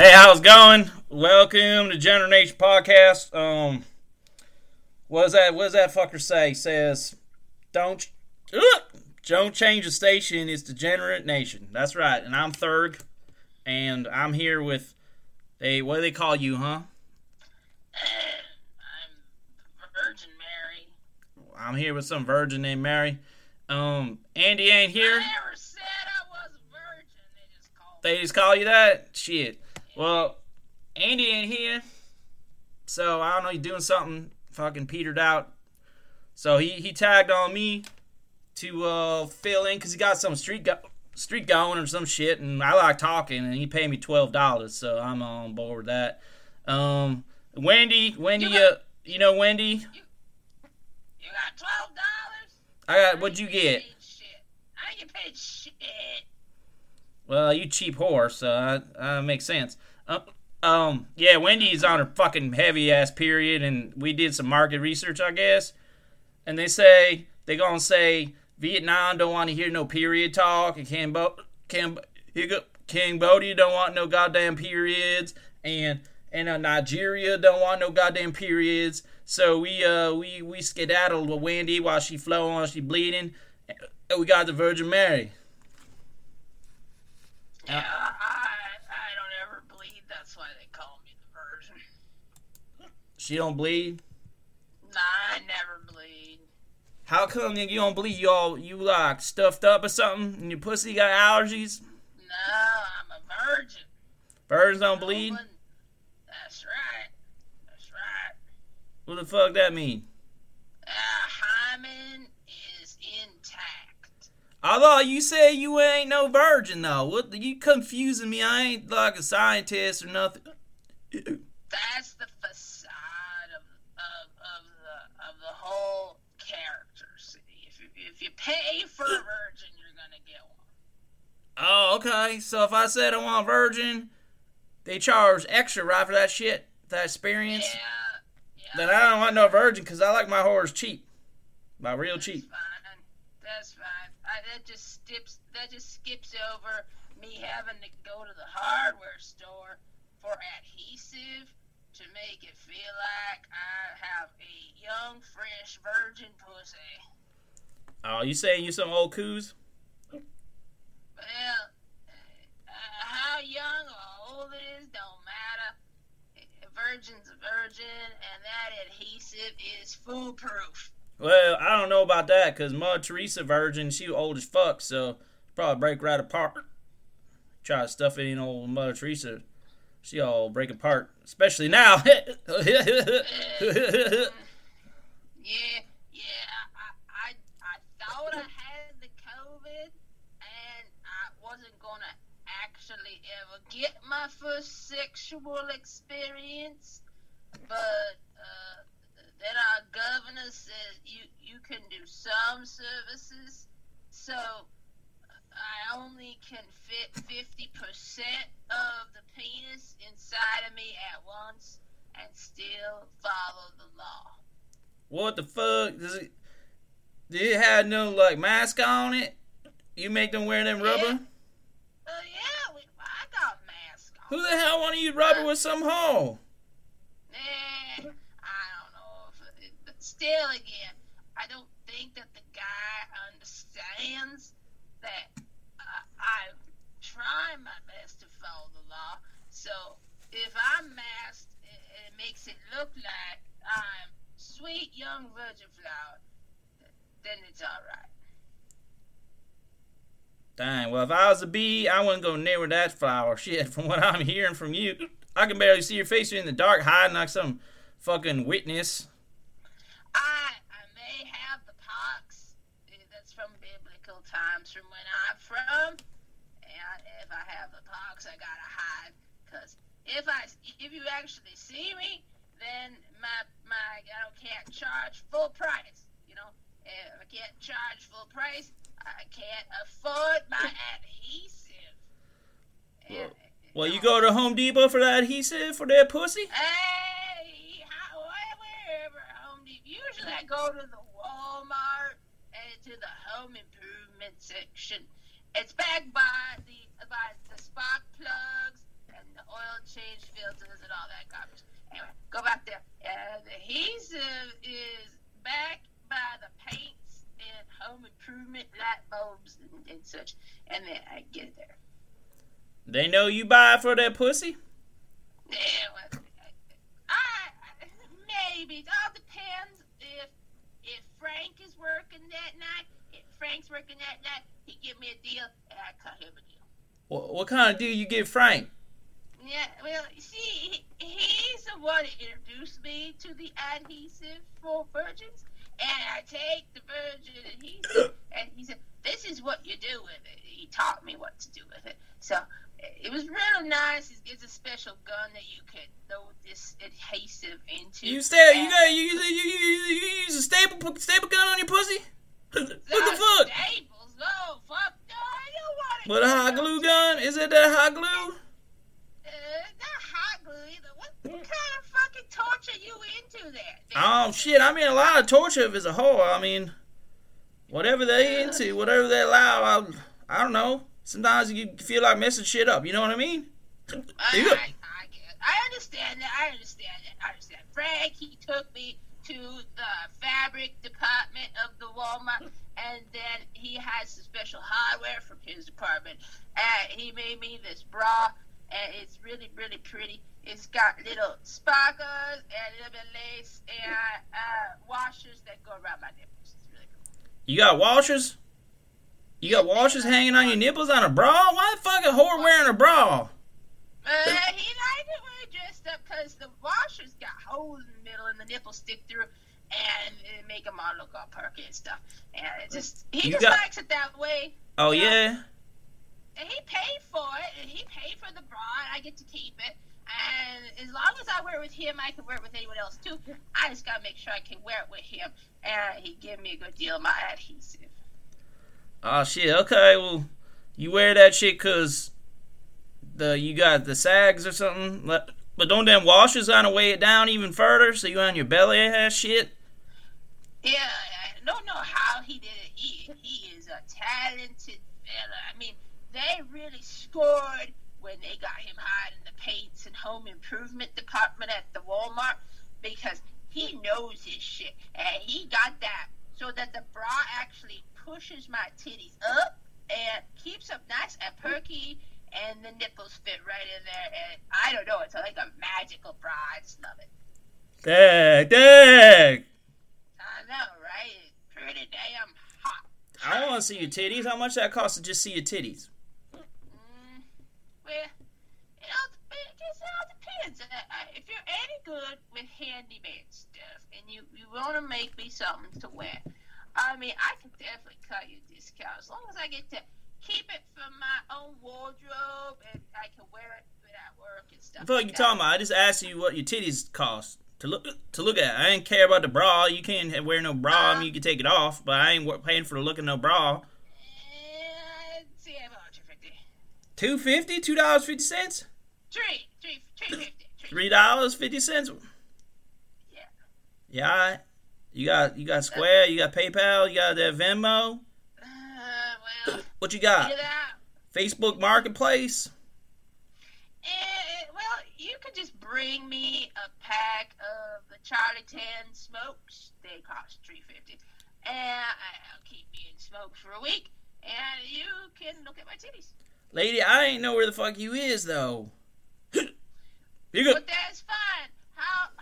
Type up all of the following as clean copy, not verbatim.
Hey, how's it going? Welcome to Degenerate Nation Podcast. What does that fucker say? He says, don't change the station, it's Degenerate Nation. That's right, and I'm Thurg, and I'm here with what do they call you, huh? I'm Virgin Mary. I'm here with some virgin named Mary. Andy ain't here. I never said I was a virgin, they just call you that? Shit. Well, Andy ain't here, so I don't know, he's doing something, fucking petered out. So he tagged on me to fill in, because he got some street going or some shit, and I like talking, and he paid me $12, so I'm on board with that. Wendy, you know Wendy? You got $12? What'd you get? I ain't paid shit. Well, you cheap whore, so that makes sense. Yeah, Wendy's on her fucking heavy-ass period, and we did some market research, I guess. And they're going to say, Vietnam don't want to hear no period talk, and Cambodia don't want no goddamn periods, and Nigeria don't want no goddamn periods. So we skedaddled with Wendy while she flowing, while she bleeding. We got the Virgin Mary. Yeah, I don't ever bleed. That's why they call me the Virgin. She don't bleed? Nah, I never bleed. How come you don't bleed? You like stuffed up or something? And your pussy got allergies? No, I'm a virgin. Virgins don't bleed? That's right. That's right. What the fuck that mean? Hymen is intact. Although you say you ain't no virgin though, what you confusing me? I ain't like a scientist or nothing. That's the facade of the whole character. See, if you pay for a virgin, you're gonna get one. Oh, okay. So if I said I want a virgin, they charge extra right for that shit, that experience. Yeah. Then I don't want no virgin because I like my whores cheap, like real cheap. That's fine. That just skips over me having to go to the hardware store for adhesive to make it feel like I have a young, fresh, virgin pussy. Oh, you saying you some old coos? Well, how young or old it is don't matter. A virgin's a virgin, and that adhesive is foolproof. Well, I don't know about that, because Mother Teresa virgin, she was old as fuck, so probably break right apart. Try to stuff it in old Mother Teresa. She all break apart, especially now. I thought I had the COVID, and I wasn't going to actually ever get my first sexual experience, but... Then our governor says you can do some services, so I only can fit 50% of the penis inside of me at once and still follow the law. What the fuck? Did it have no, like, mask on it? You make them wear them rubber? Yeah, I got masks on. Who the hell want to use rubber with some hole? Still, again, I don't think that the guy understands that I'm trying my best to follow the law. So if I'm masked, it makes it look like I'm sweet young virgin flower, then it's all right. Dang, well, if I was a bee, I wouldn't go near with that flower. Shit, from what I'm hearing from you, I can barely see your face. You're in the dark hiding like some fucking witness. I may have the pox. That's from biblical times, from when I'm from. And if I have the pox, I gotta hide. Cause if you actually see me, then I can't charge full price. You know, if I can't charge full price, I can't afford my adhesive. Well, you go to Home Depot for that adhesive for that pussy? Hey, wherever. Usually I go to the Walmart and to the home improvement section. It's backed by the spark plugs and the oil change filters and all that garbage. Anyway, go back there. And the adhesive is back by the paints and home improvement light bulbs and such. And then I get it there. They know you buy for that pussy? Yeah, well, maybe. It all depends if Frank is working that night. If Frank's working that night, he give me a deal, and I cut him a deal. What kind of deal you get, Frank? Yeah, well, you see, he's the one that introduced me to the adhesive for virgins, and I take the virgin adhesive, and he said, this is what you do with it. He taught me what to do with it. So it was real nice. It's a special gun that you can throw this adhesive into. You use a staple gun on your pussy? What the fuck? Staples? No, fuck no. I don't want it. But a hot glue gun? Is it that hot glue? Not hot glue either. What kind of fucking torture you into there? Oh shit! I mean, a lot of torture if it's a whore. I mean, whatever they into, whatever they allow. I don't know. Sometimes you feel like messing shit up. You know what I mean? I understand that. I understand. Frank, he took me to the fabric department of the Walmart, and then he has some special hardware from his department. He made me this bra, and it's really, really pretty. It's got little sparkles and a little bit of lace and washers that go around my nipples. It's really cool. You got washers? You got washers hanging on your nipples on a bra? Why the fuck a whore wearing a bra? He liked it when he dressed up because the washers got holes in the middle and the nipples stick through and it make them all look all perky and stuff. And it just he likes it that way. Oh, yeah? And he paid for it. And he paid for the bra and I get to keep it. And as long as I wear it with him, I can wear it with anyone else too. I just got to make sure I can wear it with him. And he give me a good deal of my adhesive. Oh, shit, okay, well, you wear that shit because you got the sags or something, but don't them washers kind of weigh it down even further so you on your belly ass shit? Yeah, I don't know how he did it. He is a talented fella. I mean, they really scored when they got him hired in the paints and home improvement department at the Walmart because he knows his shit, and he got that so that the bra actually pushes my titties up and keeps them nice and perky, and the nipples fit right in there. And I don't know, it's like a magical bra. I just love it. Dang. I know, right? It's pretty damn hot. I want to see your titties. How much that cost to just see your titties? Well, it all depends. If you're any good with handyman stuff, and you want to make me something to wear, I mean, I can definitely cut you a discount as long as I get to keep it from my own wardrobe and I can wear it without work and stuff. What you talking about? I just asked you what your titties cost to look at. I didn't care about the bra. You can't wear no bra. I mean, you can take it off, but I ain't paying for the look of no bra. Let's see, I'm $2.50. $2.50? $2.50? $3.50. $3.50? Yeah. Yeah, all right. You got Square, you got PayPal, you got that Venmo. Well, what you got? Facebook Marketplace? Well, you could just bring me a pack of the Charlie Tan smokes. They cost $3.50. And I'll keep me in smokes for a week, and you can look at my titties. Lady, I ain't know where the fuck you is, though. But that's fine. How on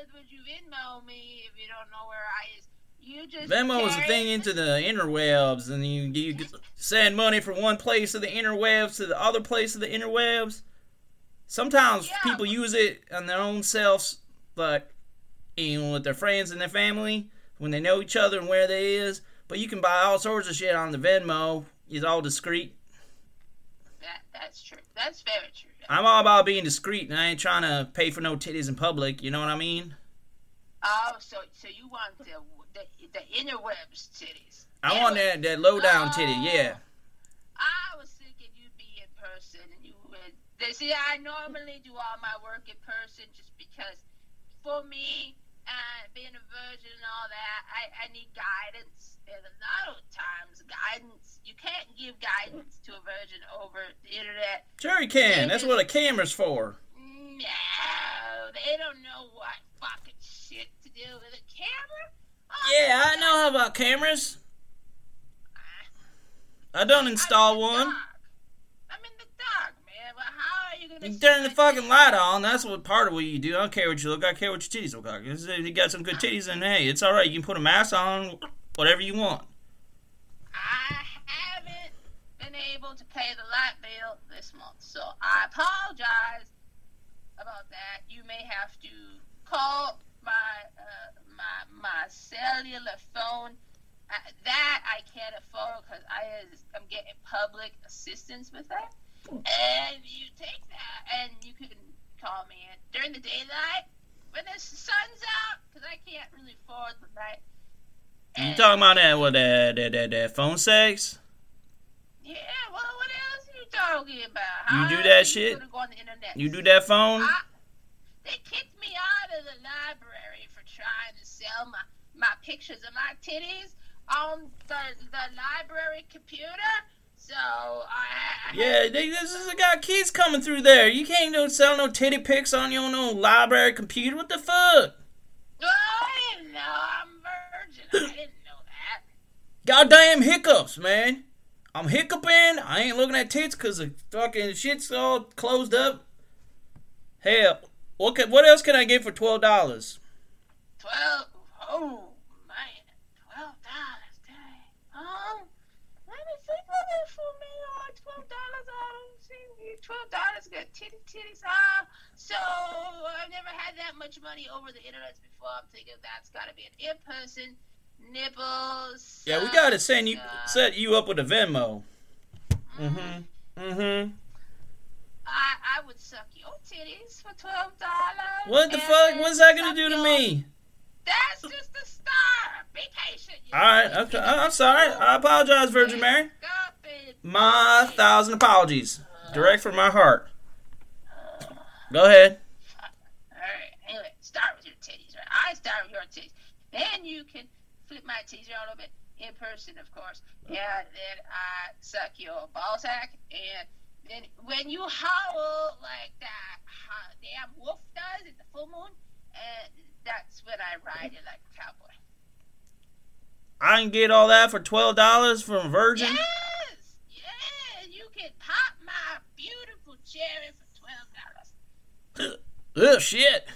earth would you Venmo me if you don't know where I is? You just Venmo is a thing into the interwebs, and you send money from one place of the interwebs to the other place of the interwebs. Sometimes people use it on their own selves, like with their friends and their family when they know each other and where they is. But you can buy all sorts of shit on the Venmo. It's all discreet. That's true. That's very true. I'm all about being discreet, and I ain't trying to pay for no titties in public. You know what I mean? Oh, so you want the interwebs titties? I want that low down titty. Yeah. I was thinking you'd be in person, and you would. See, I normally do all my work in person, just because for me, being a virgin and all that, I need guidance. And a lot of times, guidance, you can't give guidance to a virgin over the internet. Sure you can. That's what a camera's for. They don't know what fucking shit to do with a camera. Oh, yeah, I know how about cameras. I don't install one. I'm in the dark, man. But how are you gonna? You turn the fucking light on. That's what part of what you do. I don't care what you look. I care what your titties look like. If you got some good titties, then hey, it's all right. You can put a mask on, whatever you want. I haven't been able to pay the light bill this month, so I apologize about that. You may have to call my cellular phone. That I can't afford because I'm getting public assistance with that. And you take that, and you can call me in during the daylight when the sun's out, because I can't really afford the night. And you talking about that? What that phone sex? Yeah. Well, what else are you talking about? How you do that shit? Go on the internet? You do that phone? They kicked me out of the library for trying to sell my pictures of my titties on the library computer, so I... Yeah, this is got kids coming through there. You can't sell no titty pics on your own library computer. What the fuck? Well, I didn't know. I'm virgin. I didn't know that. Goddamn hiccups, man. I'm hiccuping. I ain't looking at tits because the fucking shit's all closed up. Hell, what else can I get for $12? Oh, man, $12, dang. Let me think of it for me. $12, I don't see. $12, got titties. So I've never had that much money over the internet before. I'm thinking that's got to be an in-person nipples. Yeah, we got to set you up with a Venmo. Mm-hmm. I would suck your titties for $12. What the fuck? What's that gonna do to me? That's just the star. Be patient. Alright, okay. I'm sorry. I apologize, Virgin Mary. My 1,000 apologies. Direct from my heart. Go ahead. Alright, anyway, start with your titties, right? I start with your titties. Then you can flip my titties around a little bit. In person, of course. Yeah, then I suck your ball sack. And then when you howl like that damn wolf does at the full moon, that's when I ride it like a cowboy. I can get all that for $12 from Virgin? Yes! Yeah! You can pop my beautiful cherry for $12. Oh, shit.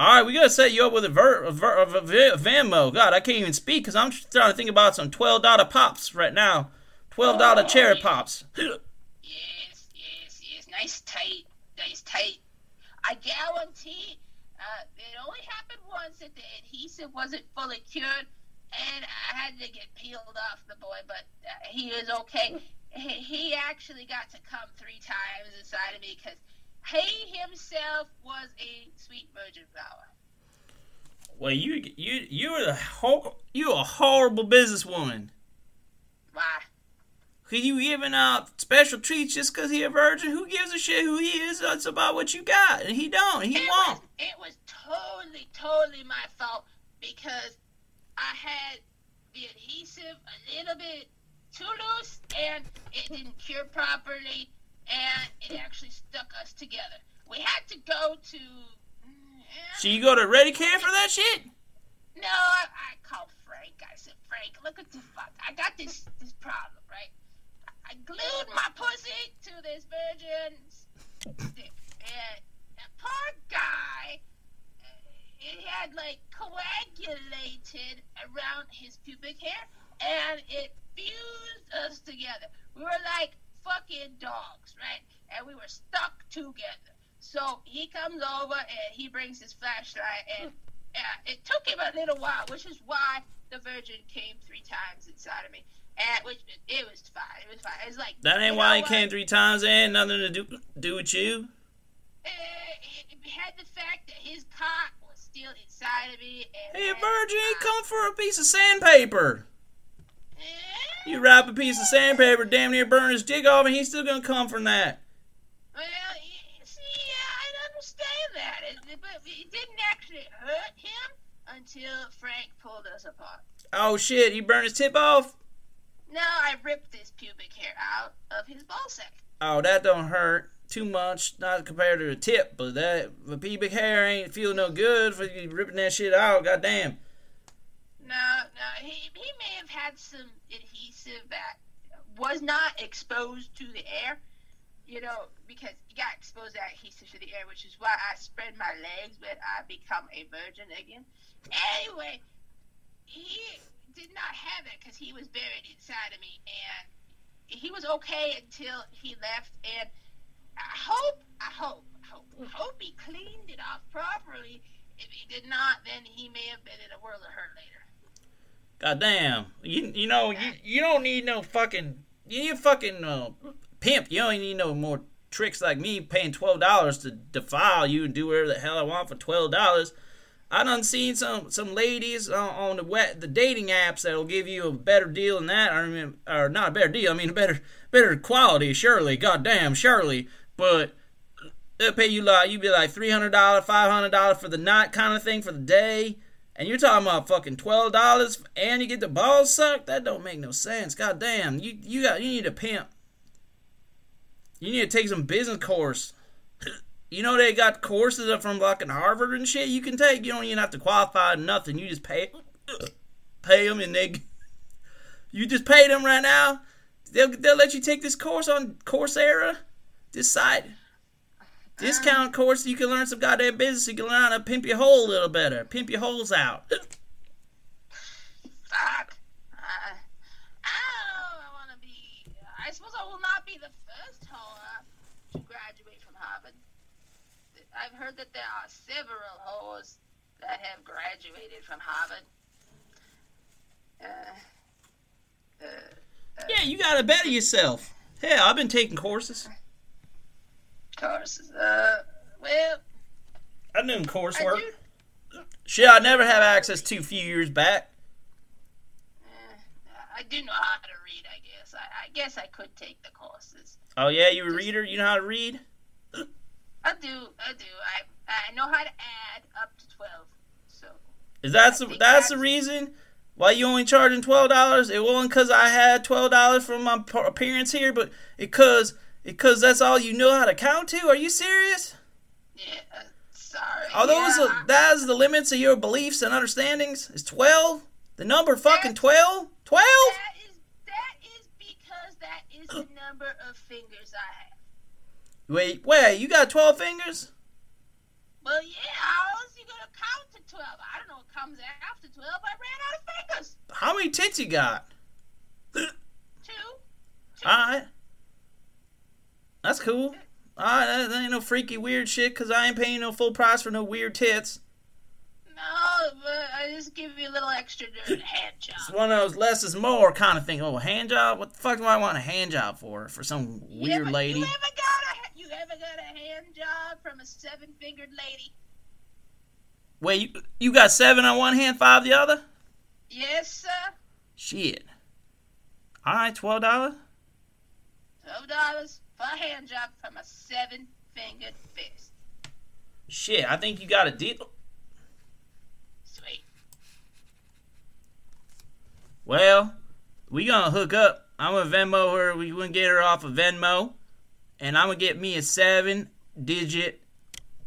Alright, we gotta set you up with a Venmo. God, I can't even speak because I'm trying to think about some $12 pops right now. $12 cherry pops. Yes. Nice, tight. I guarantee... it only happened once that the adhesive wasn't fully cured, and I had to get peeled off the boy, but he is okay. He actually got to come 3 times inside of me because he himself was a sweet virgin flower. Well, you're a horrible businesswoman. Why? Cause you giving out special treats just cause he a virgin? Who gives a shit who he is? It's about what you got, and he don't. He won't. It was totally my fault because I had the adhesive a little bit too loose, and it didn't cure properly, and it actually stuck us together. We had to go to. So you go to Redicare for that shit? No, I called Frank. I said, Frank, look at the fuck. I got this problem, right? I glued my pussy to this virgin's dick. And that poor guy, it had like coagulated around his pubic hair, and it fused us together. We were like fucking dogs, right? And we were stuck together. So he comes over and he brings his flashlight, and it took him a little while, which is why the virgin came 3 times inside of me. And which it was fine. It was fine. It was like that ain't why it came 3 times. It ain't nothing to do with you. It had the fact that his cock was still inside of me. And hey, virgin, he come for a piece of sandpaper. Yeah. You wrap a piece of sandpaper, damn near burn his dick off, and he's still gonna come from that. Well, see, I understand that, but it didn't actually hurt him until Frank pulled us apart. Oh shit! You burned his tip off. No, I ripped his pubic hair out of his ballsack. Oh, that don't hurt. too much, not compared to a tip, but the pubic hair ain't feel no good for you ripping that shit out, goddamn. No, he may have had some adhesive that was not exposed to the air, you know, because he got exposed to adhesive to the air, which is why I spread my legs, but I become a virgin again. Anyway, he did not have it because he was buried inside of me, and he was okay until he left, and I hope he cleaned it off properly. If he did not, then he may have been in a world of hurt later. Goddamn. You know, you don't need no fucking, you need a fucking pimp. You don't need no more tricks like me paying $12 to defile you and do whatever the hell I want for $12. I done seen some ladies on the dating apps that'll give you a better deal than that. I mean, or not a better deal. I mean, a better quality, surely. Goddamn, surely. But they'll pay you like, you'd be like $300, $500 for the night kind of thing for the day. And you're talking about fucking $12 and you get the balls sucked? That don't make no sense. Goddamn, you need a pimp. You need to take some business course. You know they got courses up from fucking Harvard and shit you can take. You don't even have to qualify nothing. You just pay them and you just paid them right now. They'll let you take this course on Coursera. This site. Discount course, you can learn some goddamn business. You can learn how to pimp your hole a little better. Pimp your holes out. Fuck. I want to be... I suppose I will not be the first hole to graduate from Harvard. I've heard that there are several holes that have graduated from Harvard. Yeah, you gotta better yourself. Hell, I've been taking courses. Well, I knew coursework. Shit, I never had access to a few years back. I do know how to read, I guess. I guess I could take the courses. Oh yeah, you a reader? You know how to read? I do. I know how to add up to 12. So is that that's the reason why you only charging $12? It wasn't because I had $12 from my parents here, but because that's all you know how to count to? Are you serious? Yeah, sorry. Are those that's the limits of your beliefs and understandings? Is 12? The number fucking 12? 12? That is because that is the number of fingers I have. Wait, you got 12 fingers? Well, yeah, how else you gonna count to 12? I don't know what comes after 12. I ran out of fingers. How many tits you got? Two. All right. That's cool. That ain't no freaky weird shit, because I ain't paying no full price for no weird tits. No, but I just give you a little extra during a hand job. It's one of those less is more kind of thing. Oh, a hand job? What the fuck do I want a hand job for? For some weird lady? You ever got a hand job from a seven-fingered lady? Wait, you got seven on one hand, five the other? Yes, sir. Shit. All right, $12? $12. For a hand job from a seven-fingered fist. Shit, I think you got a deal. Sweet. Well, we gonna hook up. I'm gonna Venmo her. We gonna get her off of Venmo. And I'm gonna get me a 7-digit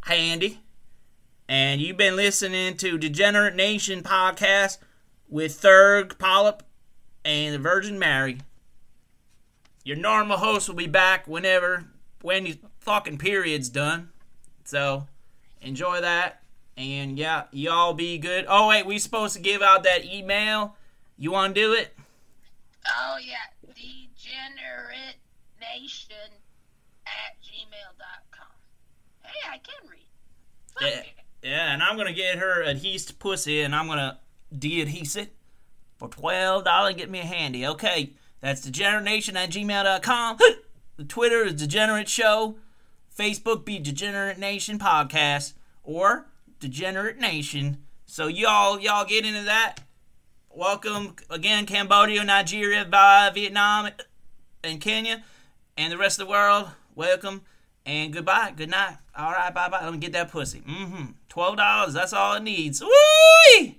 handy. And you've been listening to Degenerate Nation Podcast with Thurg, Polyp, and the Virgin Mary. Your normal host will be back whenever Wendy's fucking period's done. So, enjoy that. And, yeah, y'all be good. Oh, wait, we supposed to give out that email. You want to do it? Oh, yeah. DegenerateNation@gmail.com. Hey, I can read. Yeah, and I'm going to get her adhesed pussy, and I'm going to de-adhese it for $12. Get me a handy. Okay. That's degeneration@gmail.com. The Twitter is Degenerate Show. Facebook be Degenerate Nation Podcast or Degenerate Nation. So y'all get into that. Welcome again, Cambodia, Nigeria, Vietnam, and Kenya, and the rest of the world. Welcome and goodbye. Good night. All right, bye bye. Let me get that pussy. $12. That's all it needs. Woo!